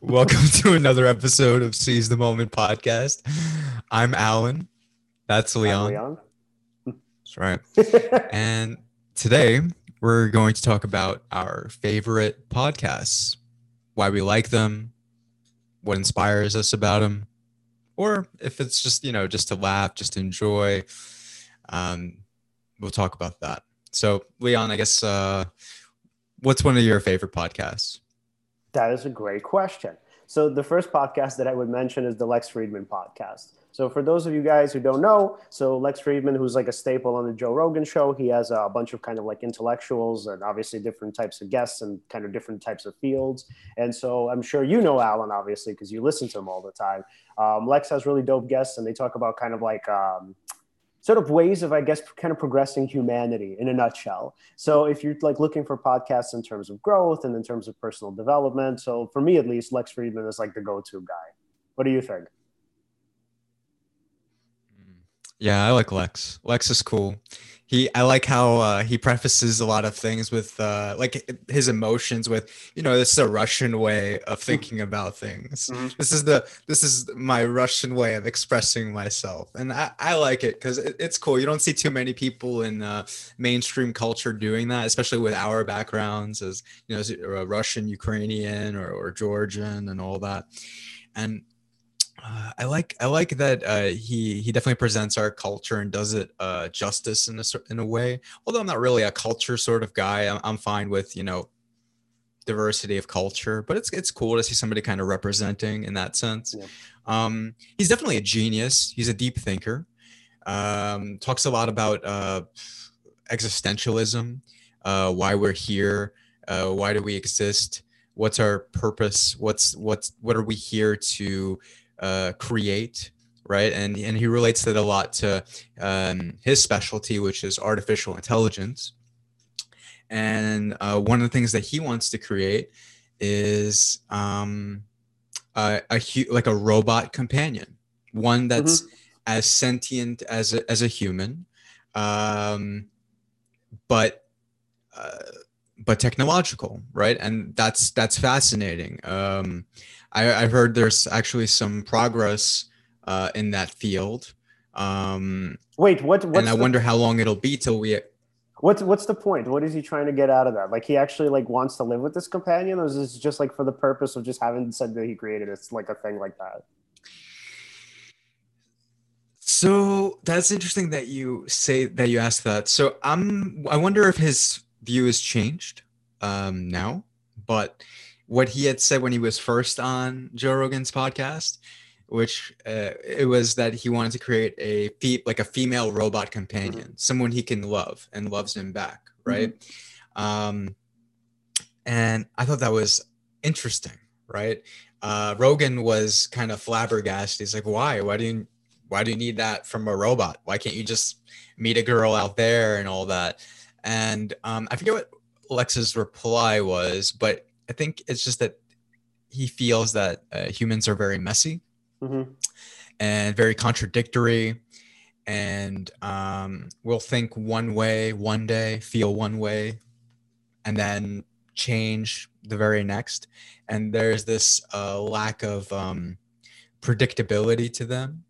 Welcome to another episode of Seize the Moment Podcast. I'm Alan. That's Leon. That's right. And today we're going to talk about our favorite podcasts, why we like them, what inspires us about them, or if it's just, you know, just to laugh, just to enjoy. We'll talk about that. So, Leon, I guess, what's one of your favorite podcasts? That is a great question. So the first podcast that I would mention is the Lex Friedman podcast. So for those of you guys who don't know, so Lex Friedman, who's like a staple on the Joe Rogan show, he has a bunch of kind of like intellectuals and obviously different types of guests and kind of different types of fields. And so I'm sure you know Alan, obviously, because you listen to him all the time. Lex has really dope guests and they talk about kind of like sort of ways of, I guess, kind of progressing humanity in a nutshell. So if you're like looking for podcasts in terms of growth and in terms of personal development, so for me at least, Lex Friedman is like the go-to guy. What do you think? Yeah, I like Lex. Lex is cool. I like how he prefaces a lot of things with like his emotions with, you know, this is a Russian way of thinking about things. Mm-hmm. This is my Russian way of expressing myself. And I like it because it's cool. You don't see too many people in mainstream culture doing that, especially with our backgrounds as, you know, Russian, Ukrainian or Georgian and all that. And I like that he definitely presents our culture and does it justice in a way. Although I'm not really a culture sort of guy, I'm fine with, you know, diversity of culture. But it's cool to see somebody kind of representing in that sense. Yeah. He's definitely a genius. He's a deep thinker. Talks a lot about existentialism, why we're here, why do we exist, what's our purpose, what are we here to create, right? And he relates that a lot to his specialty, which is artificial intelligence. And one of the things that he wants to create is a robot companion, one that's as sentient as a human, but technological, right? And that's fascinating. I've heard there's actually some progress in that field. Wait, what? And I wonder how long it'll be till we. What's the point? What is he trying to get out of that? Like he actually like wants to live with this companion, or is this just like for the purpose of just having said that he created it's like a thing like that? So that's interesting that you say that you asked that. So I wonder if his view has changed now, but what he had said when he was first on Joe Rogan's podcast, which it was that he wanted to create a female robot companion, someone he can love and loves him back, right? And I thought that was interesting, right? Rogan was kind of flabbergasted. He's like, why do you need that from a robot? Why can't you just meet a girl out there and all that? And I forget what Lex's reply was, but I think it's just that he feels that humans are very messy and very contradictory and will think one way one day, feel one way, and then change the very next. And there's this lack of predictability to them,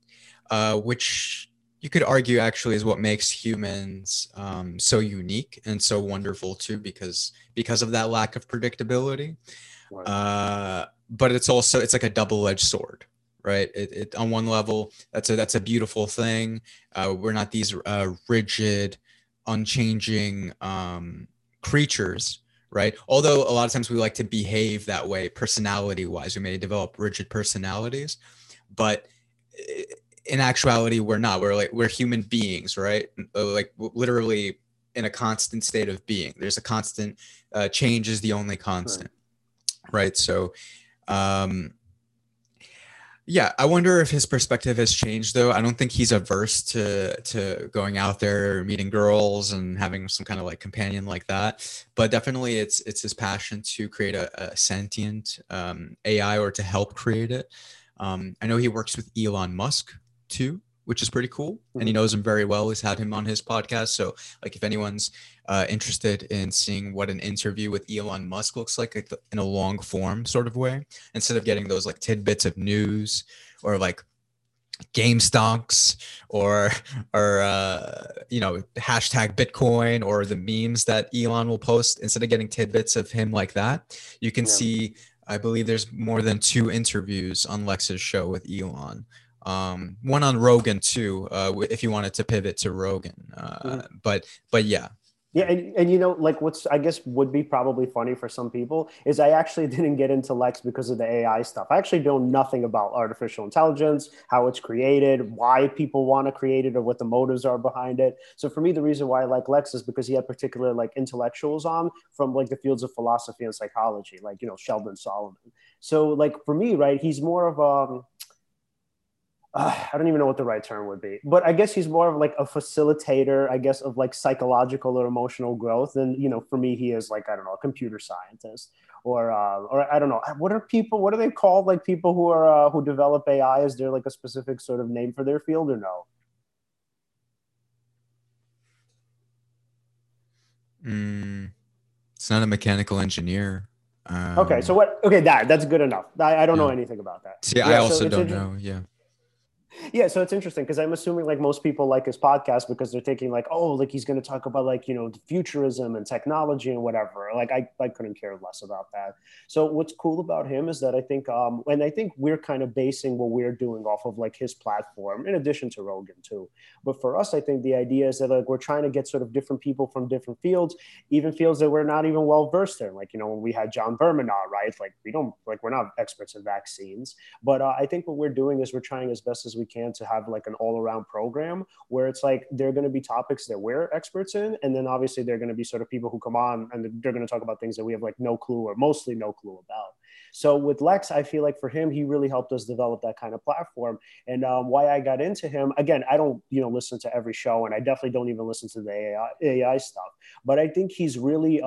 which you could argue actually is what makes humans so unique and so wonderful too, because of that lack of predictability. Wow. But it's like a double-edged sword, right? It on one level, that's a beautiful thing. We're not these rigid, unchanging creatures, right? Although a lot of times we like to behave that way personality-wise. We may develop rigid personalities, but in actuality, we're not. We're human beings, right? Like literally in a constant state of being. There's a constant change is the only constant, right? So, yeah, I wonder if his perspective has changed. Though I don't think he's averse to going out there, meeting girls, and having some kind of like companion like that. But definitely, it's his passion to create a sentient AI or to help create it. I know he works with Elon Musk too, which is pretty cool. And he knows him very well. He's had him on his podcast. So like if anyone's interested in seeing what an interview with Elon Musk looks like in a long form sort of way, instead of getting those like tidbits of news or like game stocks or you know, hashtag Bitcoin or the memes that Elon will post, instead of getting tidbits of him like that, you can see, I believe there's more than 2 interviews on Lex's show with Elon. One on Rogan too, if you wanted to pivot to Rogan, but yeah. Yeah. And you know, like what's, I guess would be probably funny for some people is I actually didn't get into Lex because of the AI stuff. I actually know nothing about artificial intelligence, how it's created, why people want to create it or what the motives are behind it. So for me, the reason why I like Lex is because he had particular like intellectuals on from like the fields of philosophy and psychology, like, you know, Sheldon Solomon. So like for me, right, he's more of a, I don't even know what the right term would be, but I guess he's more of like a facilitator, I guess, of like psychological or emotional growth. And, you know, for me, he is like, I don't know, a computer scientist or I don't know. What are they called? Like people who are, who develop AI, is there like a specific sort of name for their field or no? It's not a mechanical engineer. Okay. So what, okay. That's good enough. I don't know anything about that. See, I also don't know. Yeah. Yeah, so it's interesting because I'm assuming like most people like his podcast because they're thinking like, oh, like he's going to talk about like, you know, futurism and technology and whatever. Like I couldn't care less about that. So what's cool about him is that I think, and I think we're kind of basing what we're doing off of like his platform in addition to Rogan too. But for us, I think the idea is that like we're trying to get sort of different people from different fields, even fields that we're not even well versed in. Like, you know, when we had John Berman on, right? Like we're not experts in vaccines, but I think what we're doing is we're trying as best as we can to have like an all-around program where it's like there are going to be topics that we're experts in, and then obviously there are going to be sort of people who come on and they're going to talk about things that we have like no clue or mostly no clue about. So with Lex, I feel like for him, he really helped us develop that kind of platform. And why I got into him, again, I don't, you know, listen to every show, and I definitely don't even listen to the AI stuff, but I think he's really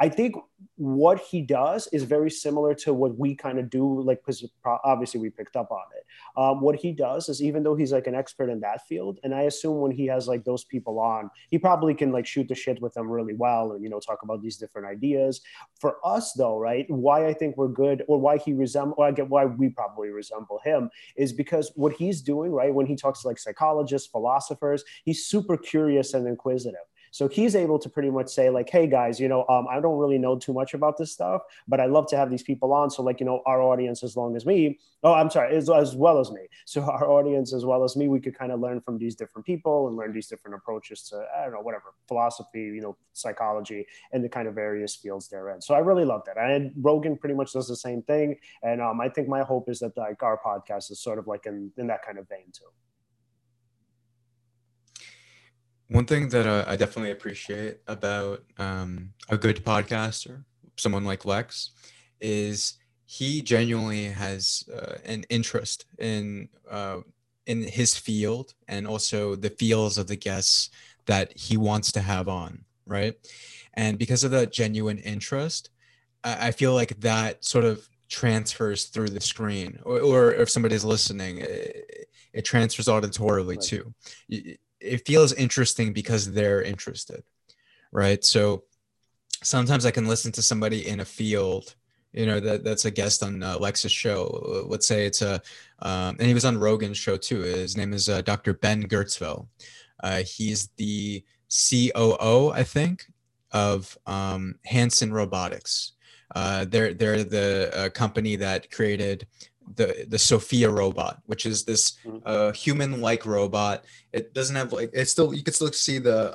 I think what he does is very similar to what we kind of do, like, because obviously we picked up on it. What he does is, even though he's like an expert in that field, and I assume when he has like those people on, he probably can like shoot the shit with them really well and, you know, talk about these different ideas. For us though, right, why I think we're good or why he resembles, or I get why we probably resemble him is because what he's doing, right, when he talks to like psychologists, philosophers, he's super curious and inquisitive. So he's able to pretty much say like, hey guys, you know, I don't really know too much about this stuff, but I love to have these people on. So like, you know, our audience as well as me. So our audience as well as me, we could kind of learn from these different people and learn these different approaches to, I don't know, whatever, philosophy, you know, psychology, and the kind of various fields they're in. So I really love that. And Rogan pretty much does the same thing. And I think my hope is that like our podcast is sort of like in that kind of vein too. One thing that I definitely appreciate about a good podcaster, someone like Lex, is he genuinely has an interest in his field and also the fields of the guests that he wants to have on, right? And because of that genuine interest, I feel like that sort of transfers through the screen, or if somebody's listening, it transfers auditorily too. It feels interesting because they're interested, right? So sometimes I can listen to somebody in a field, you know, that's a guest on Lex's show. Let's say it's and he was on Rogan's show too. His name is Dr. Ben Gertzfeld. He's the COO, I think, of Hanson Robotics. They're the company that created the Sophia robot, which is this human-like robot. It doesn't have like, it's still, you can still see the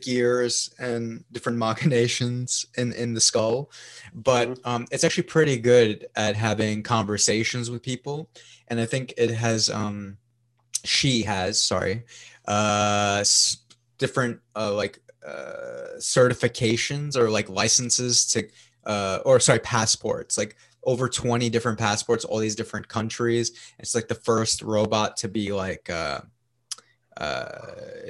gears and different machinations in the skull, but it's actually pretty good at having conversations with people. And I think it has different certifications or like licenses to passports, like over 20 different passports, all these different countries. It's like the first robot to be like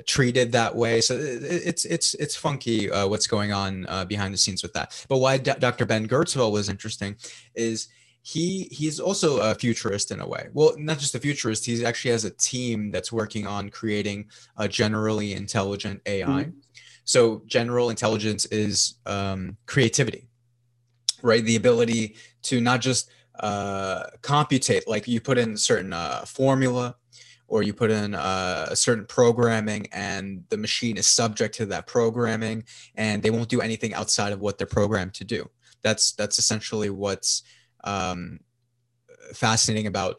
treated that way. So it's funky what's going on behind the scenes with that. But why Dr. Ben Gertzfeld was interesting is He's also a futurist in a way. Well, not just a futurist. He actually has a team that's working on creating a generally intelligent AI. Mm-hmm. So general intelligence is creativity, right? The ability to not just computate, like you put in a certain formula or you put in a certain programming and the machine is subject to that programming and they won't do anything outside of what they're programmed to do. That's essentially what's fascinating about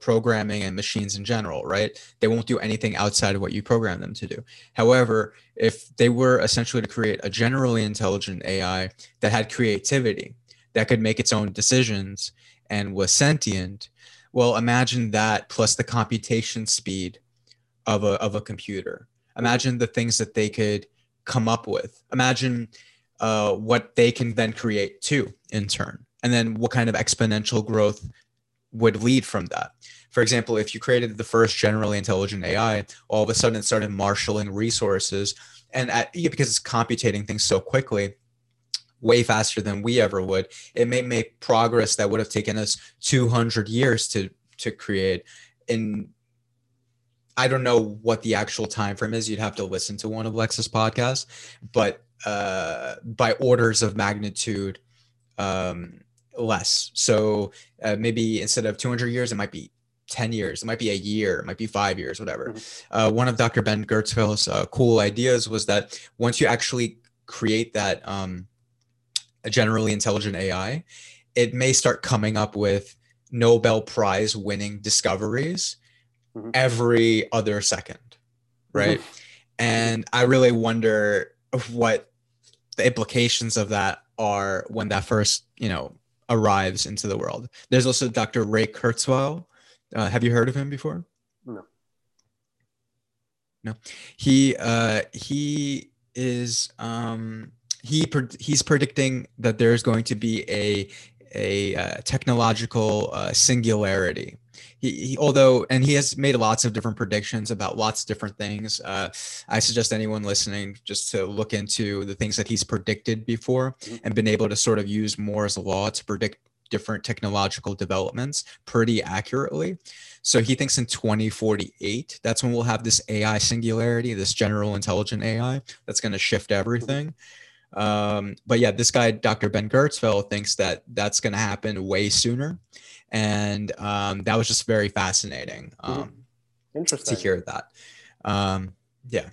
programming and machines in general, right? They won't do anything outside of what you program them to do. However, if they were essentially to create a generally intelligent AI that had creativity, that could make its own decisions and was sentient, well, imagine that plus the computation speed of a computer. Imagine the things that they could come up with. Imagine what they can then create too in turn. And then what kind of exponential growth would lead from that? For example, if you created the first generally intelligent AI, all of a sudden it started marshaling resources. And because it's computating things so quickly, way faster than we ever would, it may make progress that would have taken us 200 years to create. And I don't know what the actual time frame is. You'd have to listen to one of Lex's podcasts. But by orders of magnitude less. So maybe instead of 200 years, it might be 10 years. It might be a year. It might be 5 years, whatever. One of Dr. Ben Gertzfeld's cool ideas was that once you actually create that a generally intelligent AI, it may start coming up with Nobel Prize winning discoveries every other second, right? And I really wonder what the implications of that are when that first, arrives into the world. There's also Dr. Ray Kurzweil. Have you heard of him before? No. He is he's predicting that there's going to be a technological singularity. He although, and he has made lots of different predictions about lots of different things. I suggest anyone listening just to look into the things that he's predicted before and been able to sort of use Moore's law to predict different technological developments pretty accurately. So he thinks in 2048, that's when we'll have this AI singularity, this general intelligent AI that's going to shift everything. But yeah, this guy, Dr. Ben Gertzfeld, thinks that that's going to happen way sooner. And that was just very fascinating to hear that. Yeah.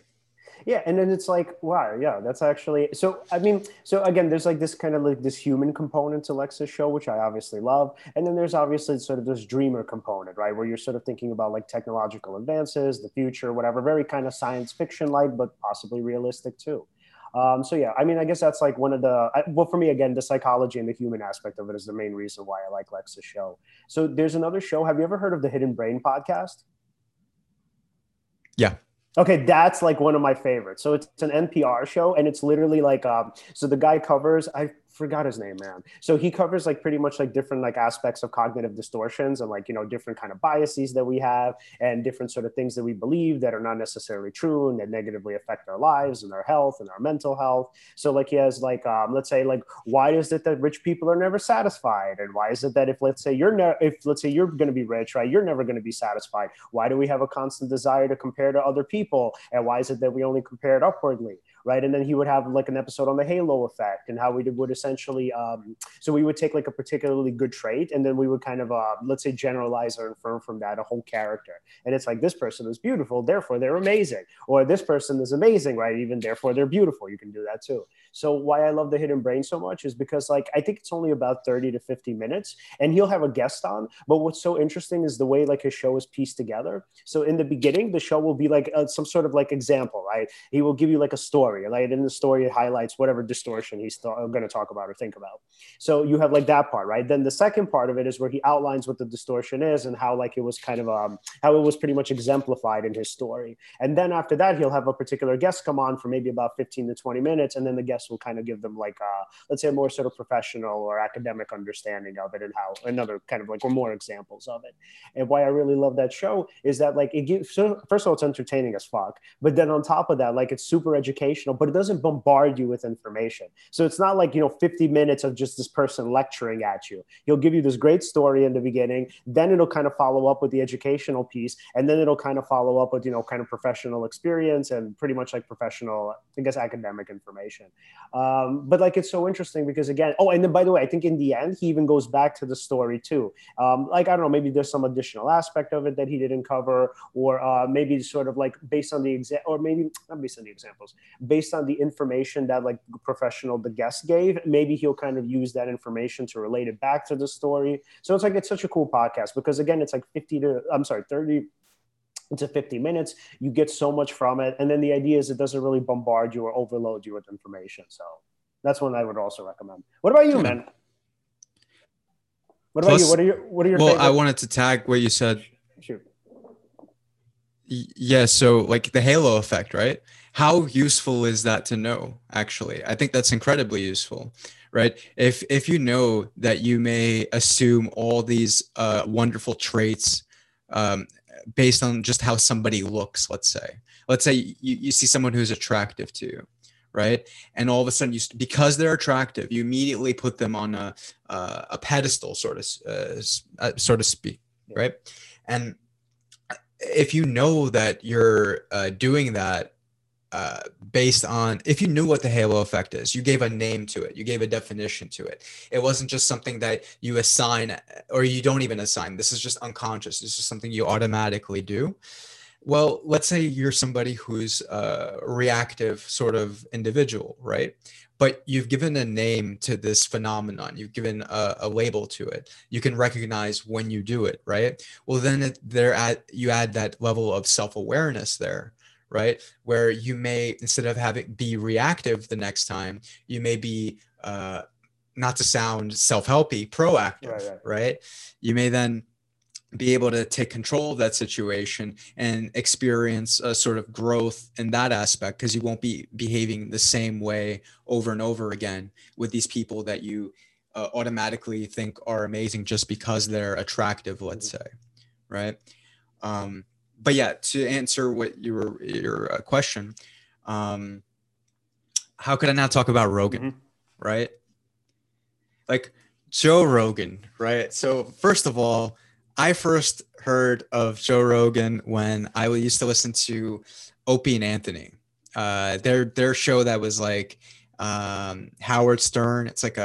And then it's like, wow, yeah, that's actually, so again, there's like this kind of like this human component to Lex's show, which I obviously love. And then there's obviously sort of this dreamer component, right? Where you're sort of thinking about like technological advances, the future, whatever, very kind of science fiction like, but possibly realistic too. So yeah, I mean, I guess that's like one of the, well, for me, again, the psychology and the human aspect of it is the main reason why I like Lex's show. So there's another show. Have you ever heard of the Hidden Brain podcast? Yeah. Okay. That's like one of my favorites. So it's an NPR show and it's literally like, so the guy covers, I forgot his name, man. So he covers like pretty much like different like aspects of cognitive distortions and like, different kind of biases that we have and different sort of things that we believe that are not necessarily true and that negatively affect our lives and our health and our mental health. So like he has like, let's say like, why is it that rich people are never satisfied? And why is it that if let's say you're going to be rich, right? You're never going to be satisfied. Why do we have a constant desire to compare to other people? And why is it that we only compare it upwardly? Right. And then he would have like an episode on the halo effect and how we would essentially so we would take like a particularly good trait and then we would kind of let's say generalize or infer from that a whole character. And it's like this person is beautiful, therefore they're amazing, or this person is amazing, right? Even therefore they're beautiful. You can do that too. So why I love the Hidden Brain so much is because like I think it's only about 30 to 50 minutes and he'll have a guest on. But what's so interesting is the way like his show is pieced together. So in the beginning, the show will be like some sort of like example, right? He will give you like a story, right? And the story highlights whatever distortion he's going to talk about or think about. So you have like that part, right? Then the second part of it is where he outlines what the distortion is and how like it was kind of how it was pretty much exemplified in his story. And then after that, he'll have a particular guest come on for maybe about 15 to 20 minutes. And then the guest will kind of give them like let's say a more sort of professional or academic understanding of it and how another kind of like or more examples of it. And why I really love that show is that like it gives, so first of all, it's entertaining as fuck, but then on top of that, like it's super educational, but it doesn't bombard you with information. So it's not like 50 minutes of just just this person lecturing at you. He'll give you this great story in the beginning, then it'll kind of follow up with the educational piece, and then it'll kind of follow up with, you know, kind of professional experience and pretty much like professional, I guess, academic information. But like, it's so interesting because again, oh, and then by the way, I think in the end, he even goes back to the story too. Like, I don't know, maybe there's some additional aspect of it that he didn't cover, or maybe sort of like based on the exam, or maybe not based on the examples, based on the information that like the guest gave, maybe he'll kind of use that information to relate it back to the story. So it's like, it's such a cool podcast because again, it's like 30 to 50 minutes. You get so much from it. And then the idea is it doesn't really bombard you or overload you with information. So that's one I would also recommend. What about you, man? What about you? What are your favorites? I wanted to tag what you said. Shoot. Yeah. So like the halo effect, right? How useful is that to know? Actually, I think that's incredibly useful, right? If you know that you may assume all these wonderful traits based on just how somebody looks, let's say you see someone who's attractive to you, right? And all of a sudden, because they're attractive, you immediately put them on a pedestal, sort of speak, right? And if you know that you're doing that, based on, if you knew what the halo effect is, you gave a name to it, you gave a definition to it. It wasn't just something that you assign, or you don't even assign. This is just unconscious. This is something you automatically do. Well, let's say you're somebody who's a reactive sort of individual, right? But you've given a name to this phenomenon. You've given a label to it. You can recognize when you do it, right? Well, then you add that level of self-awareness there, right? Where you may, instead of having be reactive the next time, you may be, not to sound self-helpy, proactive, right? You may then be able to take control of that situation and experience a sort of growth in that aspect, because you won't be behaving the same way over and over again with these people that you automatically think are amazing just because they're attractive, let's say, right? But yeah, to answer what your question, how could I not talk about Rogan, right? Like Joe Rogan, right? So first of all, I first heard of Joe Rogan when I used to listen to Opie and Anthony, their show that was like Howard Stern. It's like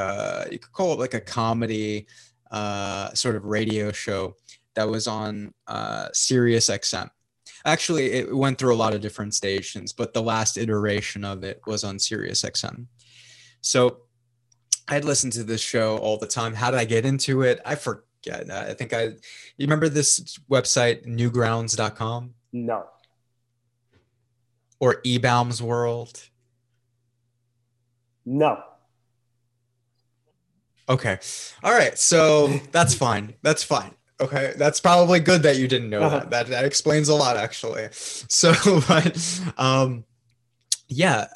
you could call it like a comedy sort of radio show that was on SiriusXM. Actually, it went through a lot of different stations, but the last iteration of it was on SiriusXM. So I'd listened to this show all the time. How did I get into it? I forget. I think you remember this website, newgrounds.com? No. Or eBaum's World? No. Okay. All right. So that's fine. That's fine. Okay, that's probably good that you didn't know that. That explains a lot, actually. So, but yeah,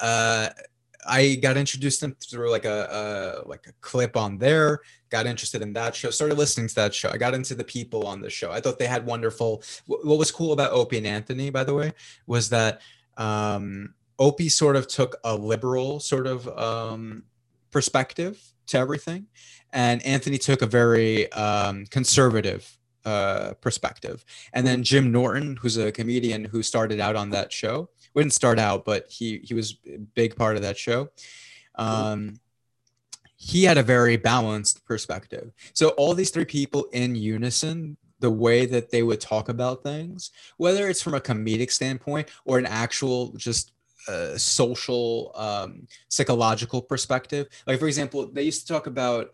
I got introduced to them through like a clip on there. Got interested in that show. Started listening to that show. I got into the people on the show. I thought they had wonderful. What was cool about Opie and Anthony, by the way, was that Opie sort of took a liberal sort of perspective to everything, and Anthony took a very conservative perspective. And then Jim Norton, who's a comedian who started out on that show, wouldn't start out, but he was a big part of that show. He had a very balanced perspective. So all these three people in unison, the way that they would talk about things, whether it's from a comedic standpoint or an actual just social psychological perspective. Like, for example, they used to talk about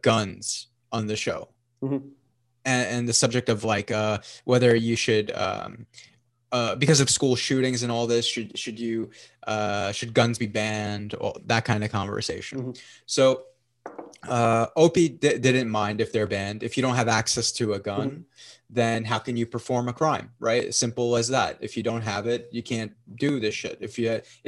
guns on the show, and the subject of like whether you should because of school shootings and all this, should guns be banned, or that kind of conversation. So Opie didn't mind if they're banned. If you don't have access to a gun, then how can you perform a crime, right? Simple as that. If you don't have it, you can't do this shit. If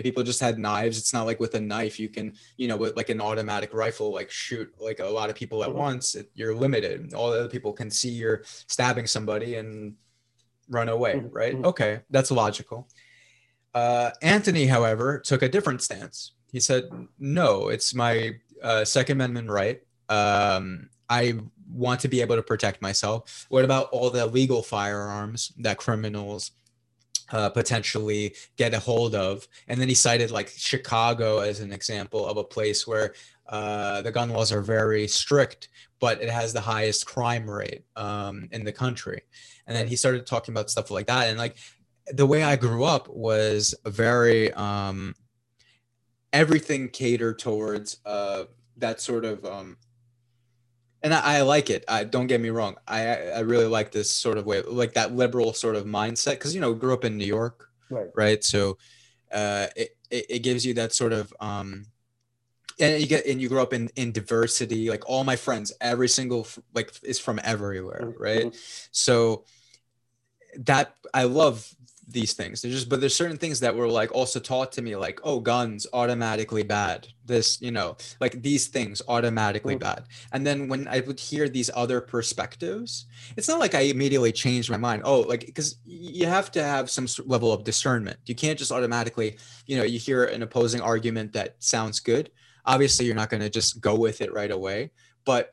people just had knives, it's not like with a knife you can, with like an automatic rifle, like shoot like a lot of people at once. You're limited. All the other people can see you're stabbing somebody and run away, right? Okay, that's logical. Anthony, however, took a different stance. He said, no, it's my Second Amendment right. I want to be able to protect myself. What about all the illegal firearms that criminals potentially get a hold of? And then he cited like Chicago as an example of a place where the gun laws are very strict, but it has the highest crime rate in the country. And then he started talking about stuff like that. And like the way I grew up was very, everything catered towards that sort of, and I like it. Don't get me wrong. I really like this sort of way, like that liberal sort of mindset, because, you know, grew up in New York, right? So it gives you that sort of, and you grow up in diversity. Like all my friends, every single like is from everywhere, right? Mm-hmm. So that I love these things. But there's certain things that were like also taught to me, like, oh, guns automatically bad. This, you know, like these things automatically bad. And then when I would hear these other perspectives, it's not like I immediately changed my mind. Oh, like, because you have to have some level of discernment. You can't just automatically, you know, you hear an opposing argument that sounds good. Obviously, you're not going to just go with it right away. But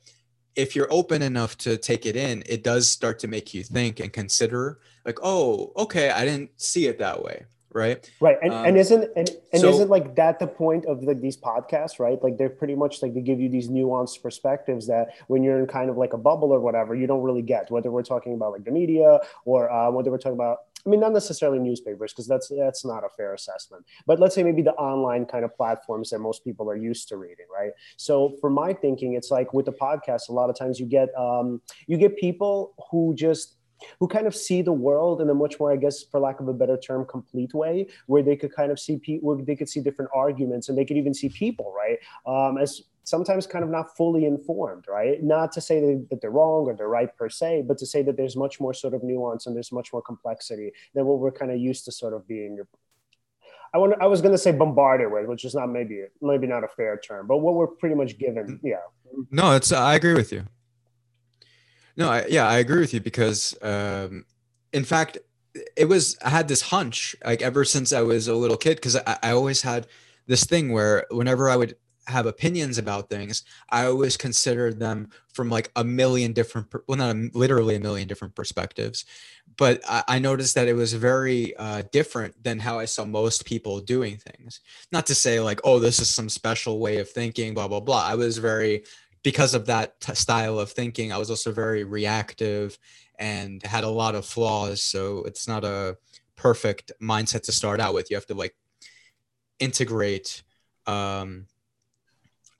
if you're open enough to take it in, it does start to make you think and consider like, oh, okay, I didn't see it that way. Right. Right. And isn't like that the point of like these podcasts, right? Like they're pretty much like they give you these nuanced perspectives that when you're in kind of like a bubble or whatever, you don't really get, whether we're talking about like the media or whether we're talking about, I mean, not necessarily newspapers, because that's not a fair assessment. But let's say maybe the online kind of platforms that most people are used to reading, right? So for my thinking, it's like with the podcast, a lot of times you get people who kind of see the world in a much more, I guess, for lack of a better term, complete way, where they could kind of see people, they could see different arguments, and they could even see people, right? As sometimes kind of not fully informed, right? Not to say that they're wrong or they're right per se, but to say that there's much more sort of nuance and there's much more complexity than what we're kind of used to sort of being. I was going to say bombarded with, which is not maybe not a fair term, but what we're pretty much given, yeah. No, I agree with you. No, I agree with you because, in fact, I had this hunch like ever since I was a little kid, because I always had this thing where whenever I would have opinions about things, I always considered them from like a million different, well, not literally a million different perspectives, but I noticed that it was very different than how I saw most people doing things. Not to say like, oh, this is some special way of thinking, blah, blah, blah. I was very... Because of that style of thinking, I was also very reactive and had a lot of flaws. So it's not a perfect mindset to start out with. You have to like integrate a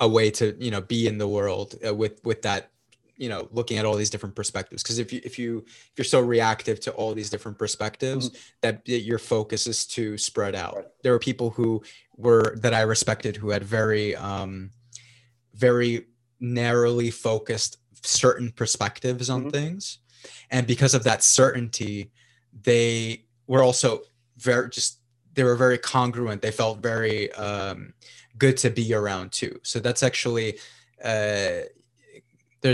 way to, you know, be in the world with that, you know, looking at all these different perspectives. Because if you're so reactive to all these different perspectives, mm-hmm. that your focus is too spread out. Right. There were people that I respected who had very, very narrowly focused certain perspectives on mm-hmm. things, and because of that certainty, they were also they were very congruent. They felt very good to be around too. So that's actually there's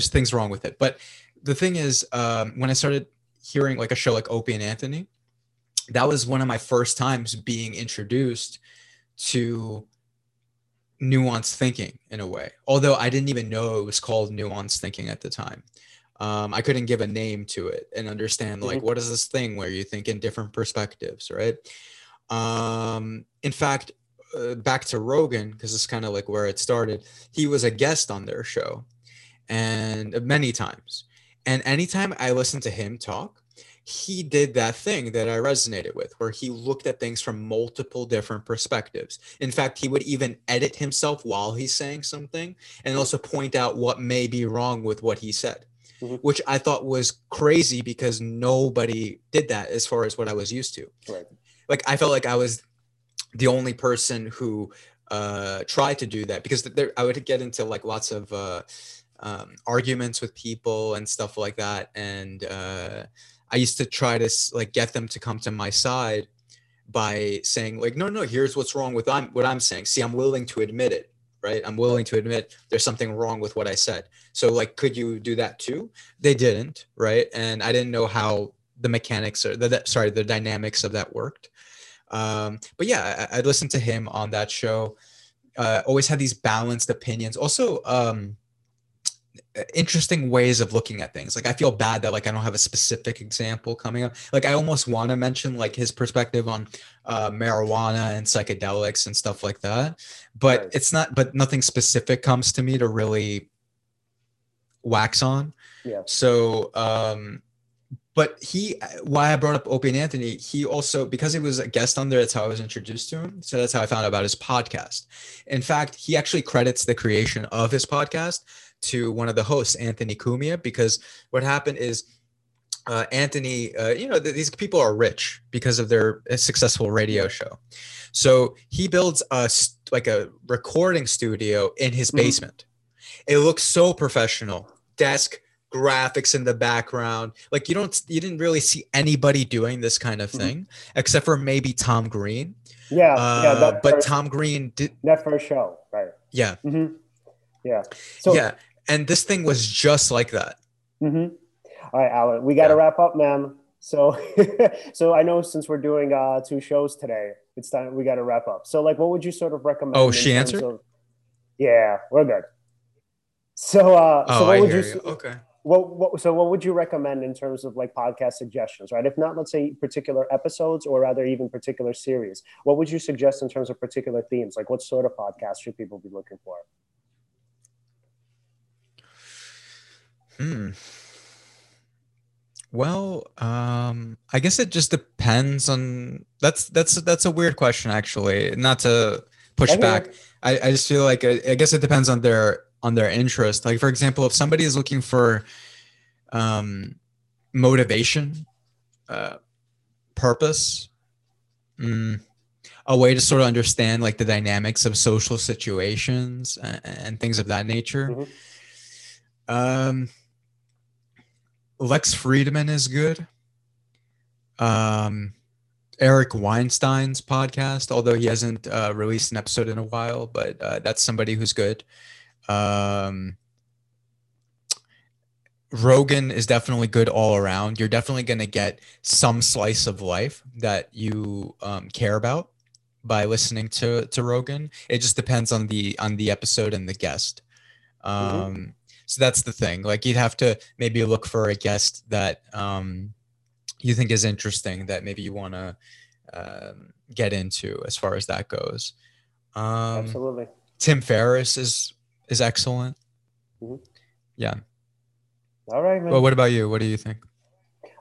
things wrong with it, but the thing is, when I started hearing like a show like Opie and Anthony, that was one of my first times being introduced to nuanced thinking in a way, although I didn't even know it was called nuanced thinking at the time. I couldn't give a name to it and understand like, mm-hmm. what is this thing where you think in different perspectives, right? In fact, back to Rogan, because it's kind of like where it started. He was a guest on their show and many times, and anytime I listened to him talk, he did that thing that I resonated with, where he looked at things from multiple different perspectives. In fact, he would even edit himself while he's saying something and also point out what may be wrong with what he said, mm-hmm. which I thought was crazy because nobody did that as far as what I was used to. Right. Like, I felt like I was the only person who tried to do that, because I would get into like lots of arguments with people and stuff like that. And, I used to try to like get them to come to my side by saying like, no, here's what's wrong with what I'm saying. See, I'm willing to admit it, right? I'm willing to admit there's something wrong with what I said. So like, could you do that too? They didn't, right? And I didn't know how the mechanics or the dynamics of that worked. But yeah, I listened to him on that show always had these balanced opinions. Also, interesting ways of looking at things. Like, I feel bad that, like, I don't have a specific example coming up. Like, I almost want to mention, like, his perspective on marijuana and psychedelics and stuff like that, but it's not, but nothing specific comes to me to really wax on. Yeah. So, but why I brought up Opie and Anthony, he also, because he was a guest on there, that's how I was introduced to him. So that's how I found out about his podcast. In fact, he actually credits the creation of his podcast to one of the hosts, Anthony Cumia, because what happened is Anthony, you know, these people are rich because of their successful radio show. So he builds a recording studio in his basement. It looks so professional. Desk, graphics in the background. Like, you didn't really see anybody doing this kind of thing, except for maybe Tom Green. Yeah. Tom Green did that first show. Right. Yeah. Mm-hmm. Yeah. So, yeah. And this thing was just like that. Mm-hmm. All right, Alan, we got to wrap up, man. So, so I know since we're doing 2 shows today, it's time, we got to wrap up. So, like, what would you sort of recommend? Oh, she answered? Yeah, we're good. So, what would you recommend in terms of, like, podcast suggestions, right? If not, let's say particular episodes, or rather even particular series, what would you suggest in terms of particular themes? Like, what sort of podcast should people be looking for? Well, I guess it just depends on, that's a weird question, actually, not to push back. I just feel like, I guess it depends on their interest. Like, for example, if somebody is looking for motivation, purpose, a way to sort of understand, like, the dynamics of social situations and things of that nature. Mm-hmm. Lex Friedman is good. Eric Weinstein's podcast, although he hasn't released an episode in a while, but that's somebody who's good. Rogan is definitely good all around. You're definitely going to get some slice of life that you care about by listening to Rogan. It just depends on the episode and the guest. Mm-hmm. So that's the thing. Like, you'd have to maybe look for a guest that you think is interesting, that maybe you want to get into as far as that goes. Absolutely. Tim Ferriss is excellent. Mm-hmm. Yeah. All right, man. Well, what about you? What do you think?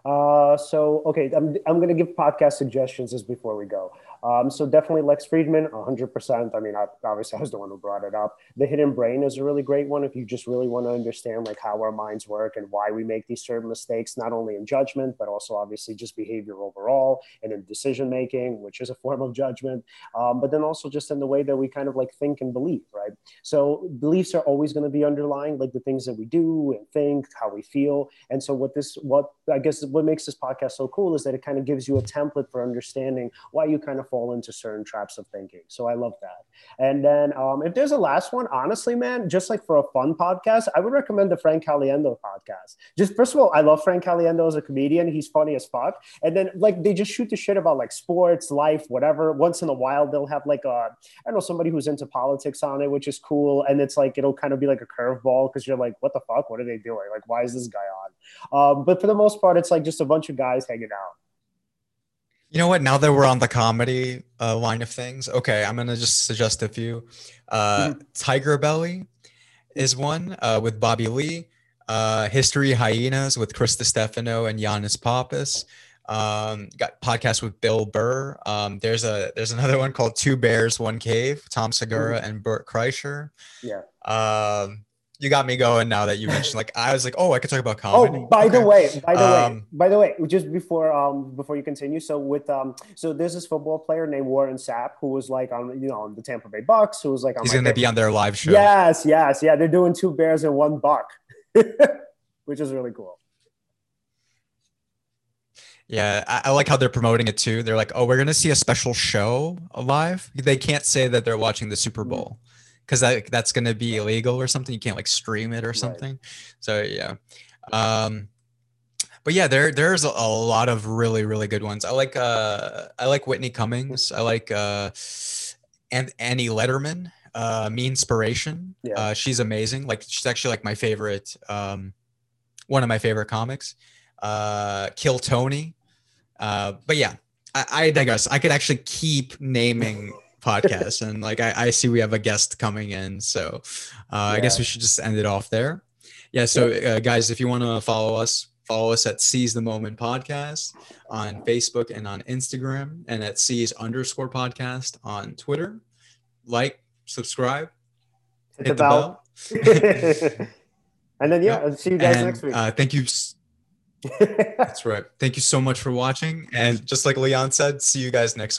I'm going to give podcast suggestions just before we go. So definitely Lex Friedman, 100%. I mean, obviously I was the one who brought it up. The Hidden Brain is a really great one. If you just really want to understand, like, how our minds work and why we make these certain mistakes, not only in judgment, but also obviously just behavior overall and in decision-making, which is a form of judgment. But then also just in the way that we kind of, like, think and believe, right? So beliefs are always going to be underlying, like, the things that we do and think, how we feel. And so what makes this podcast so cool is that it kind of gives you a template for understanding why you kind of fall into certain traps of thinking. So I love that. And then if there's a last one, honestly, man, just like for a fun podcast, I would recommend the Frank Caliendo podcast. Just first of all, I love Frank Caliendo as a comedian. He's funny as fuck. And then, like, they just shoot the shit about, like, sports, life, whatever. Once in a while, they'll have, like, somebody who's into politics on it, which is cool. And it's like, it'll kind of be like a curveball, because you're like, what the fuck? What are they doing? Like, why is this guy on? But for the most part, it's like just a bunch of guys hanging out. You know what? Now that we're on the comedy line of things, okay, I'm going to just suggest a few. Tiger Belly is one with Bobby Lee. History Hyenas with Chris DeStefano and Giannis Pappas. Got podcast with Bill Burr. There's another one called Two Bears, One Cave. Tom Segura and Burt Kreischer. Yeah. You got me going now that you mentioned. Like, I was like, oh, I could talk about comedy. Oh, by the way, just before you continue, so there's this football player named Warren Sapp who was like on the Tampa Bay Bucks, who was like, he's going to be on their live show. Yes, yeah, they're doing Two Bears and One Buck, which is really cool. Yeah, I like how they're promoting it too. They're like, oh, we're going to see a special show live. They can't say that they're watching the Super Bowl, because that's going to be illegal or something. You can't, like, stream it or something. Right. So, yeah. But yeah, there's a lot of really, really good ones. I like Whitney Cummings. I like Annie Letterman. Meanspiration. Yeah. She's amazing. Like, she's actually like my favorite, one of my favorite comics. Kill Tony. But yeah, I digress. I could actually keep naming podcasts, and like I see we have a guest coming in, so yeah. I guess we should just end it off there. Yeah, so guys, if you want to follow us at Seize the Moment Podcast on Facebook and on Instagram, and at Seize_podcast on Twitter. Like, subscribe, hit the bell. And then I'll see you guys next week. Thank you. That's right. Thank you so much for watching. And just like Leon said, see you guys next week.